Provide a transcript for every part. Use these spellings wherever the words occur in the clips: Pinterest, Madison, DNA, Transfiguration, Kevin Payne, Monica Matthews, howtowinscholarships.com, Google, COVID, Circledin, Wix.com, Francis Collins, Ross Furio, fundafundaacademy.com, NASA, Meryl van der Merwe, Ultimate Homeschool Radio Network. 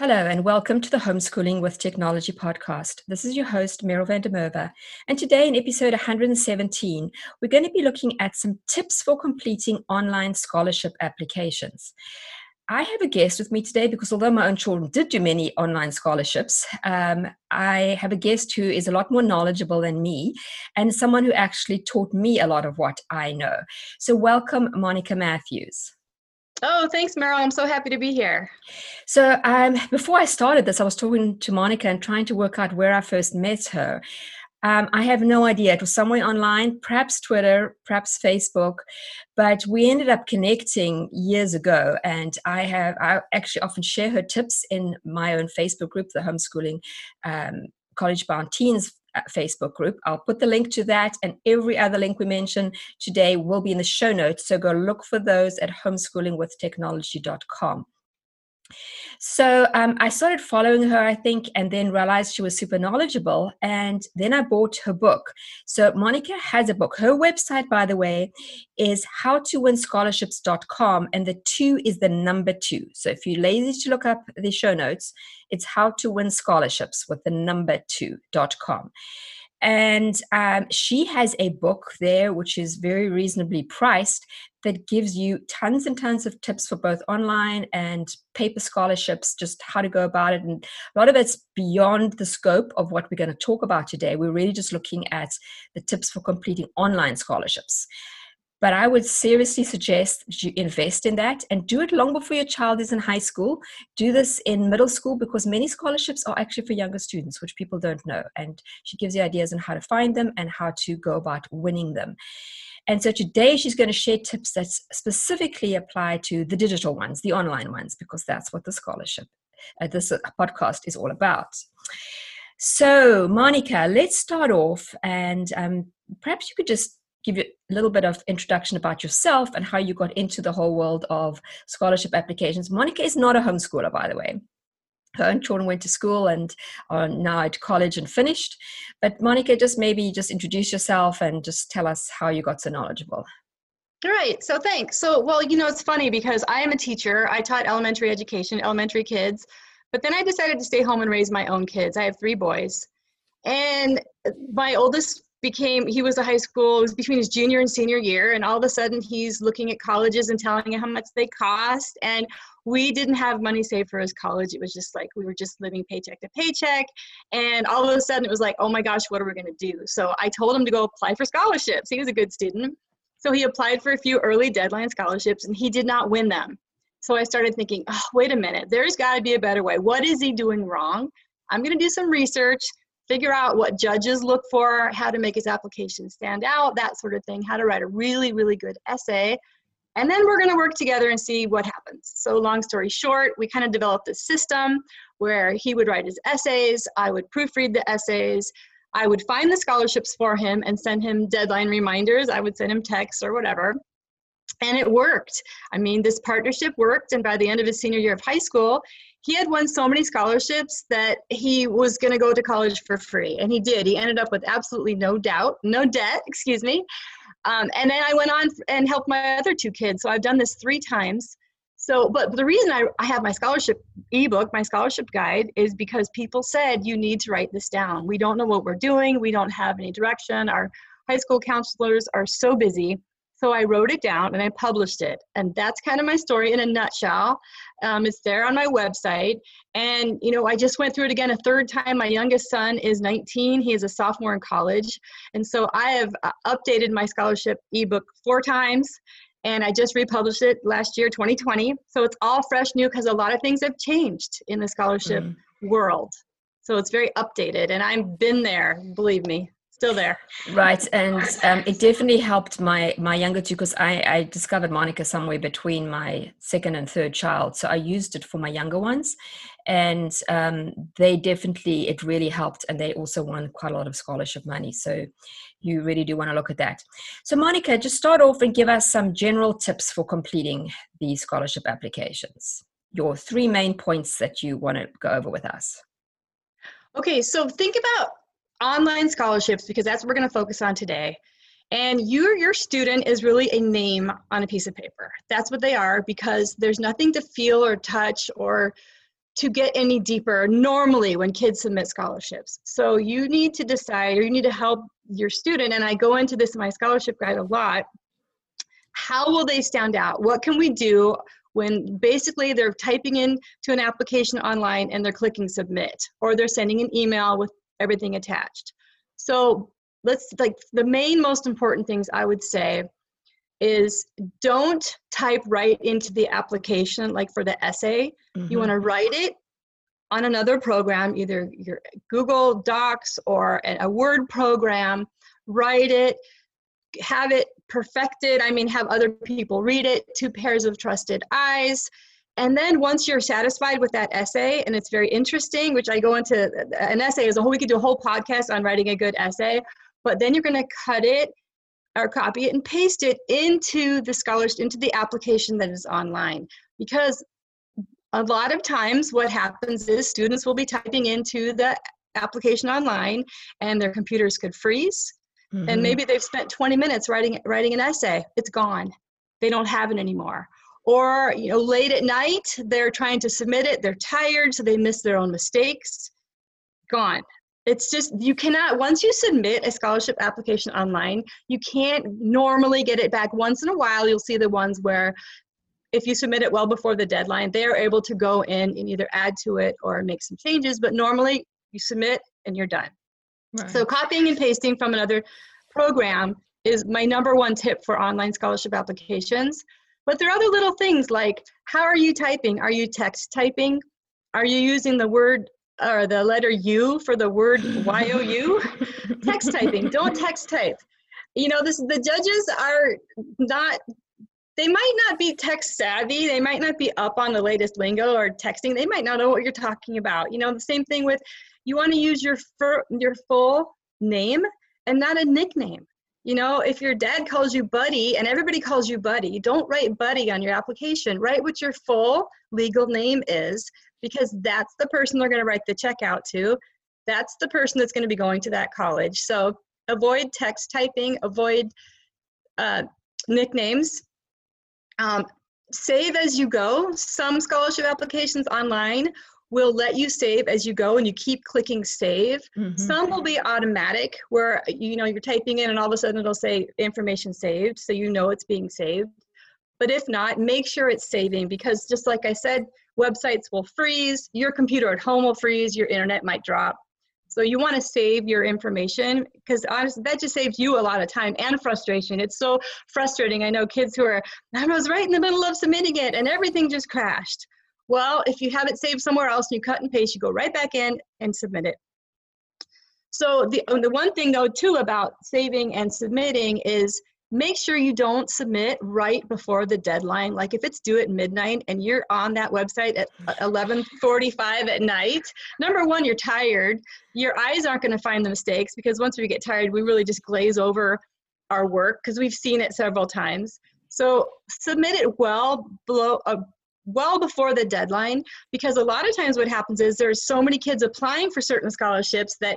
Hello and welcome to the Homeschooling with Technology podcast. This is your host, Meryl van der Merwe, and today in episode 117, we're going to be looking at some tips for completing online scholarship applications. I have a guest with me today because although my own children did do many online scholarships, I have a guest who is a lot more knowledgeable than me and someone who actually taught me a lot of what I know. So welcome, Monica Matthews. Oh, thanks, Meryl. I'm so happy to be here. So before I started this, I was talking to Monica and trying to work out where I first met her. I have no idea. It was somewhere online, perhaps Twitter, perhaps Facebook, but we ended up connecting years ago. And I actually often share her tips in my own Facebook group, the Homeschooling College-Bound Teens Facebook group. I'll put the link to that, and every other link we mention today will be in the show notes, so go look for those at homeschoolingwithtechnology.com. So I started following her, I think, and then realized she was super knowledgeable, and then I bought her book. So Monica has a book. Her website, by the way, is howtowinscholarships.com, and the 2 is the number 2. So if you're lazy to look up the show notes, it's howtowinscholarships with the number 2.com. And she has a book there, which is very reasonably priced, that gives you tons and tons of tips for both online and paper scholarships, just how to go about it. And a lot of it's beyond the scope of what we're going to talk about today. We're really just looking at the tips for completing online scholarships. But I would seriously suggest you invest in that and do it long before your child is in high school. Do this in middle school, because many scholarships are actually for younger students, which people don't know. And she gives you ideas on how to find them and how to go about winning them. And so today she's going to share tips that specifically apply to the digital ones, the online ones, because that's what the scholarship, this podcast is all about. So Monica, let's start off, and perhaps you could just give you a little bit of introduction about yourself and how you got into the whole world of scholarship applications. Monica is not a homeschooler, by the way. Her own children went to school and are now at college and finished. But Monica, maybe introduce yourself and just tell us how you got so knowledgeable. All right. So thanks. So, well, it's funny because I am a teacher. I taught elementary kids, but then I decided to stay home and raise my own kids. I have 3 boys, and my oldest he was between his junior and senior year, and all of a sudden he's looking at colleges and telling him how much they cost, and we didn't have money saved for his college. It was just like we were just living paycheck to paycheck, and all of a sudden it was like, oh my gosh, what are we going to do? So I told him to go apply for scholarships. He was a good student, so he applied for a few early deadline scholarships, and he did not win them. So I started thinking, oh, wait a minute, there's got to be a better way. What is he doing wrong? I'm going to do some research, figure out what judges look for, how to make his application stand out, that sort of thing, how to write a really, really good essay. And then we're going to work together and see what happens. So long story short, we kind of developed this system where he would write his essays, I would proofread the essays, I would find the scholarships for him and send him deadline reminders, I would send him texts or whatever. And it worked. I mean, this partnership worked, and by the end of his senior year of high school, he had won so many scholarships that he was going to go to college for free, and he did. He ended up with absolutely no debt, and then I went on and helped my other 2 kids, so I've done this 3 times. So, but the reason I have my scholarship ebook, my scholarship guide, is because people said, you need to write this down. We don't know what we're doing. We don't have any direction. Our high school counselors are so busy. So I wrote it down and I published it. And that's kind of my story in a nutshell. It's there on my website. And, I just went through it again a 3rd time. My youngest son is 19. He is a sophomore in college. And so I have updated my scholarship ebook 4 times. And I just republished it last year, 2020. So it's all fresh new, because a lot of things have changed in the scholarship world. So it's very updated. And I've been there, believe me. still there. Right. And it definitely helped my younger two, because I discovered Monica somewhere between my second and third child. So I used it for my younger ones, and it really helped. And they also won quite a lot of scholarship money. So you really do want to look at that. So Monica, just start off and give us some general tips for completing the scholarship applications. Your three main points that you want to go over with us. Okay, so think about online scholarships, because that's what we're going to focus on today. And your student is really a name on a piece of paper. That's what they are, because there's nothing to feel or touch or to get any deeper normally when kids submit scholarships. So you need to decide, or you need to help your student, and I go into this in my scholarship guide a lot, how will they stand out? What can we do when basically they're typing in to an application online and they're clicking submit, or they're sending an email with everything attached? So let's, like, the main most important things I would say is don't type right into the application, like for the essay. Mm-hmm. You want to write it on another program, either your Google Docs or a Word program. Write it, have it perfected. I mean, have other people read it, two pairs of trusted eyes. And then once you're satisfied with that essay, and it's very interesting, which I go into an essay as a whole, we could do a whole podcast on writing a good essay, but then you're going to cut it or copy it and paste it into the scholarship, into the application that is online. Because a lot of times what happens is students will be typing into the application online and their computers could freeze. Mm-hmm. And maybe they've spent 20 minutes writing an essay. It's gone. They don't have it anymore. Or, you know, late at night, they're trying to submit it, they're tired, so they miss their own mistakes. Gone. It's just, you cannot, once you submit a scholarship application online, you can't normally get it back. Once in a while, you'll see the ones where if you submit it well before the deadline, they are able to go in and either add to it or make some changes, but normally you submit and you're done. Right. So copying and pasting from another program is my number one tip for online scholarship applications. But there are other little things like, how are you typing? Are you text typing? Are you using the word or the letter U for the word Y-O-U? Text typing, don't text type. You know, the judges are not, they might not be text savvy. They might not be up on the latest lingo or texting. They might not know what you're talking about. You know, the same thing with, you want to use your full name and not a nickname. You know, if your dad calls you buddy and everybody calls you buddy, don't write buddy on your application. Write what your full legal name is, because that's the person they're going to write the check out to. That's the person that's going to be going to that college. So avoid text typing, avoid nicknames. Save as you go. Some scholarship applications online will let you save as you go and you keep clicking save. Mm-hmm. Some will be automatic where, you know, you're typing in and all of a sudden it'll say information saved, so you know it's being saved. But if not, make sure it's saving, because just like I said, websites will freeze, your computer at home will freeze, your internet might drop. So you want to save your information, because honestly, that just saves you a lot of time and frustration. It's so frustrating. I know kids who are, I was right in the middle of submitting it and everything just crashed. Well, if you have it saved somewhere else and you cut and paste, you go right back in and submit it. So the one thing though too about saving and submitting is make sure you don't submit right before the deadline. Like if it's due at midnight and you're on that website at 11:45 at night, number one, you're tired. Your eyes aren't going to find the mistakes, because once we get tired, we really just glaze over our work because we've seen it several times. So submit it well before the deadline, because a lot of times what happens is there's so many kids applying for certain scholarships that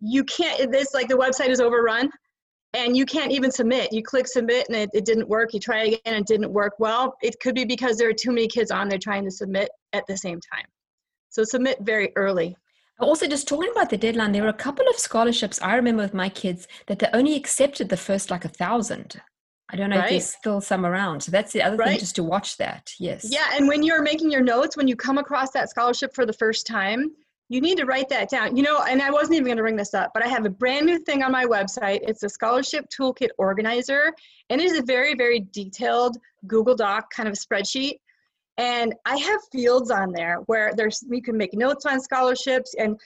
you can't, this, like the website is overrun and you can't even submit. You click submit and it didn't work. You try again and it didn't work. Well, it could be because there are too many kids on there trying to submit at the same time. So submit very early. Also, just talking about the deadline, there were a couple of scholarships I remember with my kids that they only accepted the first like 1,000. I don't know if there's still some around. So that's the other thing, just to watch that. Yes. Yeah. And when you're making your notes, when you come across that scholarship for the first time, you need to write that down. You know, and I wasn't even going to bring this up, but I have a brand new thing on my website. It's a scholarship toolkit organizer. And it is a very, very detailed Google Doc kind of spreadsheet. And I have fields on there where you can make notes on scholarships. And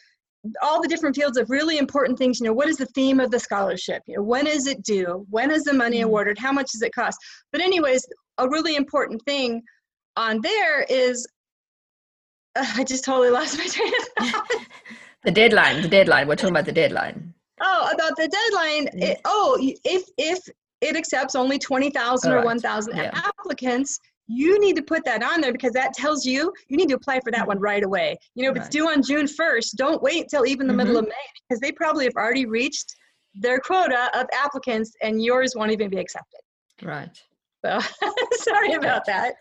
all the different fields of really important things. You know, what is the theme of the scholarship? You know, when is it due? When is the money awarded? How much does it cost? But anyways, a really important thing on there is, I just totally lost my train of thought. The deadline. We're talking about the deadline. Oh, about the deadline. Yeah. If it accepts only 20,000 or 1,000 applicants, you need to put that on there, because that tells you, you need to apply for that one right away. You know, if it's due on June 1st, don't wait till even the middle of May, because they probably have already reached their quota of applicants and yours won't even be accepted. Right. So sorry about that.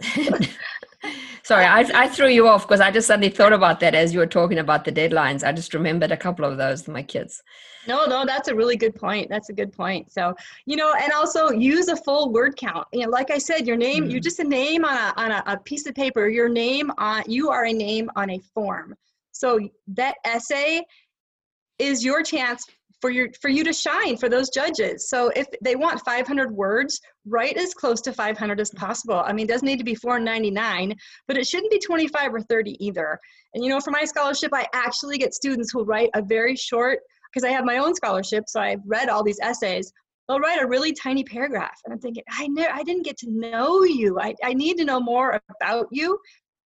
Sorry, I threw you off because I just suddenly thought about that as you were talking about the deadlines. I just remembered a couple of those for my kids. No, that's a really good point. That's a good point. So, you know, and also use a full word count. You know, like I said, your name, you're just a name on a piece of paper. You are a name on a form. So that essay is your chance for you to shine for those judges. So if they want 500 words, write as close to 500 as possible. I mean, it doesn't need to be 499, but it shouldn't be 25 or 30 either. And you know, for my scholarship, I actually get students who write a very short, because I have my own scholarship, so I've read all these essays. They'll write a really tiny paragraph. And I'm thinking, I didn't get to know you. I need to know more about you.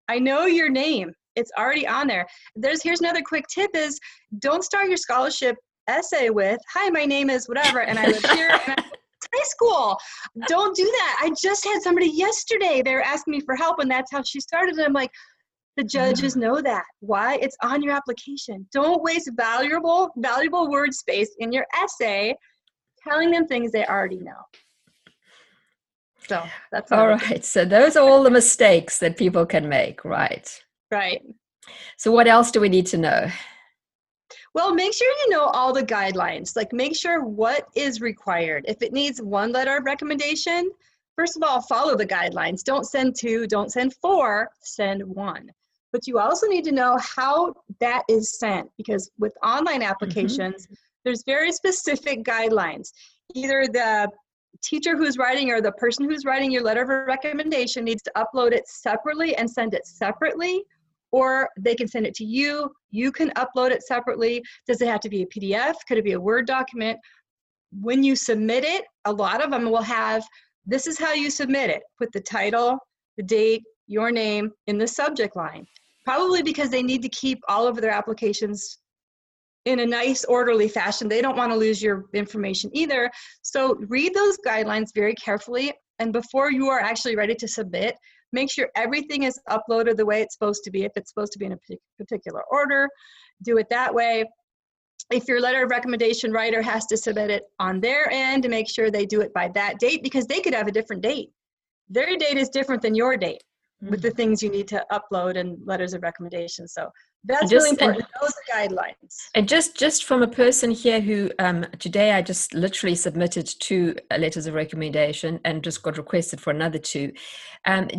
I know your name. It's already on there. Here's another quick tip is, don't start your scholarship essay with, "Hi, my name is whatever, and I live here, and I'm in high school." Don't do that. I just had somebody yesterday, they were asking me for help, and that's how she started. And I'm like, the judges know that. Why? It's on your application. Don't waste valuable word space in your essay telling them things they already know. So that's all right. So those are all the mistakes that people can make, right? Right. So what else do we need to know? Well, make sure you know all the guidelines, like make sure what is required. If it needs one letter of recommendation, first of all, follow the guidelines. Don't send 2, don't send 4, send 1. But you also need to know how that is sent, because with online applications, there's very specific guidelines. Either the teacher who's writing or the person who's writing your letter of recommendation needs to upload it separately and send it separately, or they can send it to you. You can upload it separately. Does it have to be a PDF? Could it be a Word document? When you submit it, a lot of them will have, this is how you submit it. Put the title, the date, your name in the subject line. Probably because they need to keep all of their applications in a nice, orderly fashion. They don't want to lose your information either. So read those guidelines very carefully. And before you are actually ready to submit, make sure everything is uploaded the way it's supposed to be. If it's supposed to be in a particular order, do it that way. If your letter of recommendation writer has to submit it on their end, to make sure they do it by that date, because they could have a different date. Their date is different than your date with the things you need to upload and letters of recommendation. So that's really important. Those are guidelines. And just from a person here who today I just literally submitted 2 letters of recommendation and just got requested for another 2.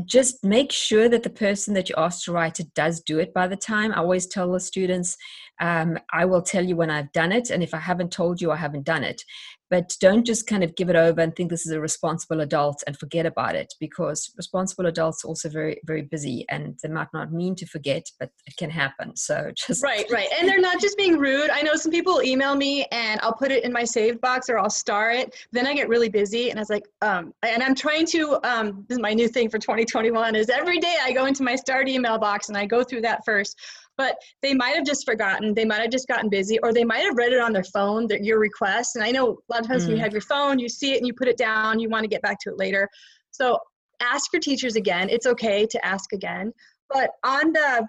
Just make sure that the person that you asked to write it does do it by the time. I always tell the students, I will tell you when I've done it, and if I haven't told you, I haven't done it. But don't just kind of give it over and think this is a responsible adult and forget about it, because responsible adults are also very, very busy and they might not mean to forget, but it can happen. So just right. And they're not just being rude. I know some people email me and I'll put it in my saved box or I'll star it. Then I get really busy and I was like, and I'm trying to, this is my new thing for 2021 is every day I go into my starred email box and I go through that first. But they might have just forgotten, they might have just gotten busy, or they might have read it on their phone, your request. And I know a lot of times when you have your phone, you see it and you put it down, you want to get back to it later. So ask your teachers again. It's okay to ask again. But on the,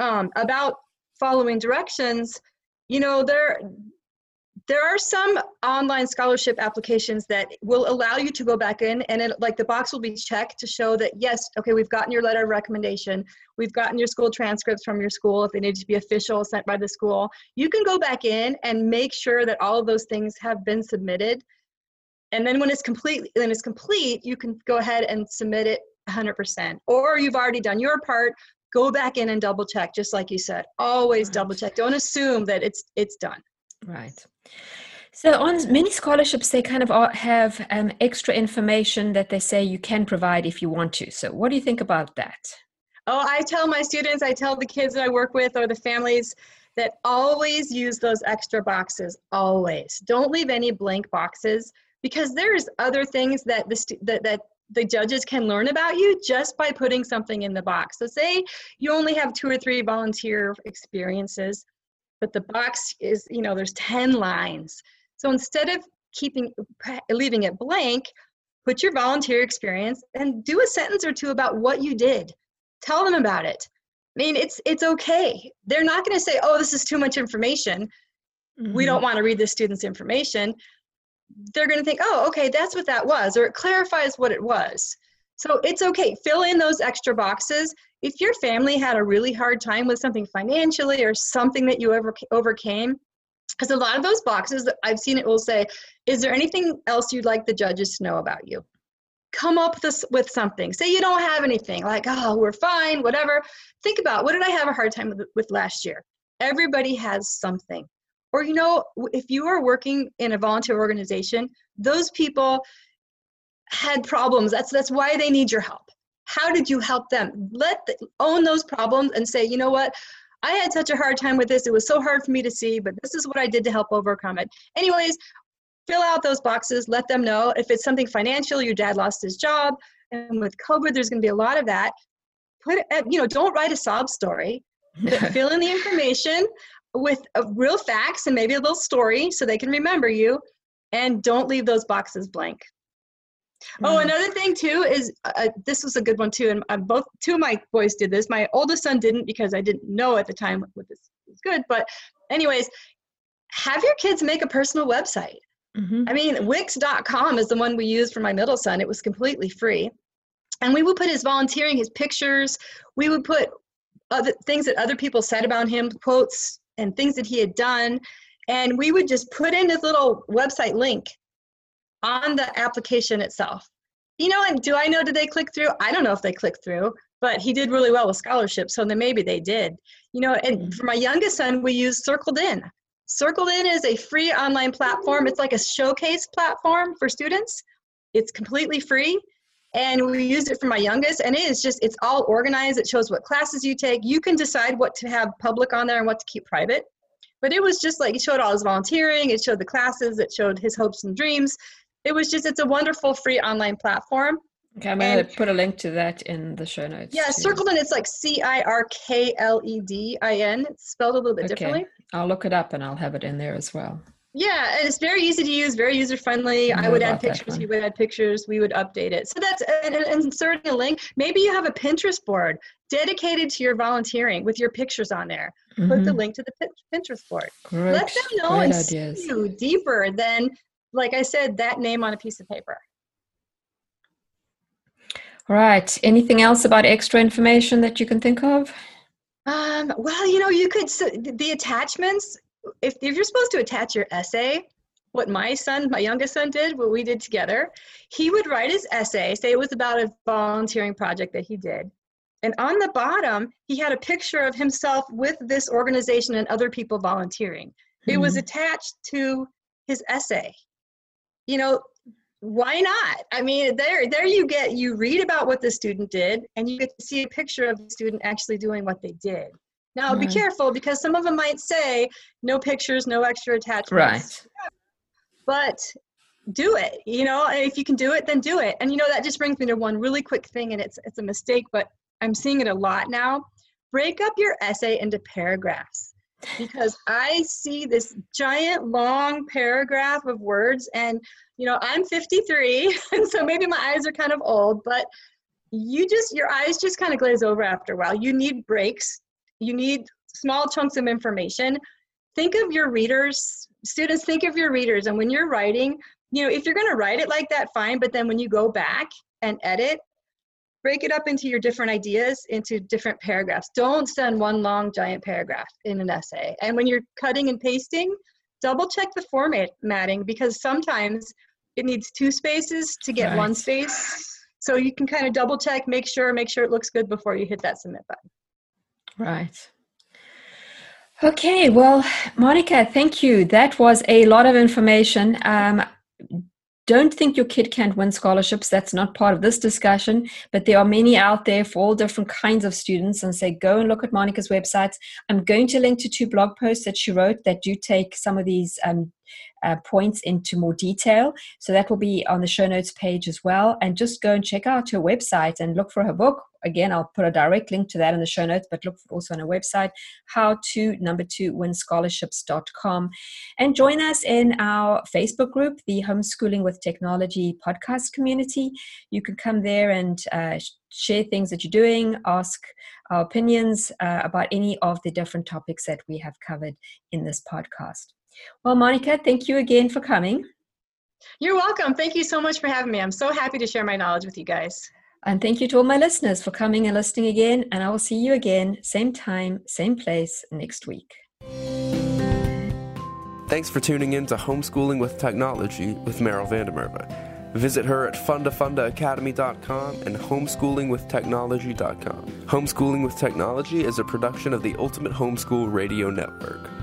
about following directions, you know, there are some online scholarship applications that will allow you to go back in and the box will be checked to show that, yes, okay, we've gotten your letter of recommendation. We've gotten your school transcripts from your school. If they need to be official, sent by the school, you can go back in and make sure that all of those things have been submitted. And then when it's complete, you can go ahead and submit it 100%, or you've already done your part. Go back in and double check. Just like you said, always double check. Don't assume that it's done. Right. So on many scholarships, they kind of have extra information that they say you can provide if you want to. So what do you think about that? Oh, I tell my students, I tell the kids that I work with or the families that always use those extra boxes, always. Don't leave any blank boxes, because there's other things that the judges can learn about you just by putting something in the box. So say you only have 2 or 3 volunteer experiences, but the box is, you know, there's 10 lines. So instead of leaving it blank, put your volunteer experience and do a sentence or two about what you did. Tell them about it. I mean, it's okay. They're not going to say, oh, this is too much information. Mm-hmm. We don't want to read the student's information. They're going to think, oh, okay, that's what that was, or it clarifies what it was. So it's okay. Fill in those extra boxes. If your family had a really hard time with something financially or something that you overcame, because a lot of those boxes, I've seen it will say, is there anything else you'd like the judges to know about you? Come up with something. Say you don't have anything, like, oh, we're fine, whatever. Think about, what did I have a hard time with last year? Everybody has something. Or, you know, if you are working in a volunteer organization, those people had problems. That's why they need your help. How did you help them? Own those problems and say, you know what? I had such a hard time with this. It was so hard for me to see, but this is what I did to help overcome it. Anyways, fill out those boxes. Let them know. If it's something financial, your dad lost his job. And with COVID, there's going to be a lot of that. Don't write a sob story, but fill in the information with real facts and maybe a little story so they can remember you, and don't leave those boxes blank. Mm. Oh, another thing too is, this was a good one too, and two of my boys did this. My oldest son didn't, because I didn't know at the time what this was good, but anyways, have your kids make a personal website. Mm-hmm. I mean, Wix.com is the one we used for my middle son. It was completely free. And we would put his volunteering, his pictures. We would put other things that other people said about him, quotes, and things that he had done. And we would just put in his little website link on the application itself. You know, and do I know, did they click through? I don't know if they clicked through, but he did really well with scholarships. So then maybe they did, you know. And for my youngest son, we used Circledin. Circledin is a free online platform. It's like a showcase platform for students. It's completely free. And we used it for my youngest, and it's all organized. It shows what classes you take. You can decide what to have public on there and what to keep private. But it was just like, it showed all his volunteering, it showed the classes, it showed his hopes and dreams. It's a wonderful free online platform. Okay, I'm going to put a link to that in the show notes. Yeah, Circledin, it's like Cirkledin. It's spelled a little bit differently. I'll look it up and I'll have it in there as well. Yeah, and it's very easy to use, very user-friendly. I would add pictures, you would add pictures, we would update it. So that's inserting a link. Maybe you have a Pinterest board dedicated to your volunteering with your pictures on there. Mm-hmm. Put the link to the Pinterest board. Correct. Let them know Great and ideas. See you deeper than, like I said, that name on a piece of paper. All right. Anything else about extra information that you can think of? Well, you know, the attachments. If you're supposed to attach your essay, what my youngest son did, what we did together, he would write his essay, say it was about a volunteering project that he did. And on the bottom, he had a picture of himself with this organization and other people volunteering. Mm-hmm. It was attached to his essay. You know, why not? I mean, there you read about what the student did, and you get to see a picture of the student actually doing what they did. Now, be careful, because some of them might say, no pictures, no extra attachments. Right. But do it, you know. If you can do it, then do it. And, you know, that just brings me to one really quick thing, and it's a mistake, but I'm seeing it a lot now. Break up your essay into paragraphs, because I see this giant, long paragraph of words, and, you know, I'm 53, and so maybe my eyes are kind of old, but your eyes just kind of glaze over after a while. You need breaks. You need small chunks of information. Think of your readers. Students, think of your readers. And when you're writing, you know, if you're going to write it like that, fine. But then when you go back and edit, break it up into your different ideas, into different paragraphs. Don't send one long, giant paragraph in an essay. And when you're cutting and pasting, double check the formatting, because sometimes it needs 2 spaces to get one space. So you can kind of double check, make sure it looks good before you hit that submit button. Right. Okay. Well, Monica, thank you. That was a lot of information. Don't think your kid can't win scholarships. That's not part of this discussion, but there are many out there for all different kinds of students, and say, go and look at Monica's websites. I'm going to link to 2 blog posts that she wrote that do take some of these points into more detail. So that will be on the show notes page as well. And just go and check out her website and look for her book. Again, I'll put a direct link to that in the show notes, but look for it also on our website, howtowinscholarships.com. And join us in our Facebook group, the Homeschooling with Technology podcast community. You can come there and share things that you're doing, ask our opinions about any of the different topics that we have covered in this podcast. Well, Monica, thank you again for coming. You're welcome. Thank you so much for having me. I'm so happy to share my knowledge with you guys. And thank you to all my listeners for coming and listening again. And I will see you again, same time, same place next week. Thanks for tuning in to Homeschooling with Technology with Meryl van der Merwe. Visit her at fundafundaacademy.com and homeschoolingwithtechnology.com. Homeschooling with Technology is a production of the Ultimate Homeschool Radio Network.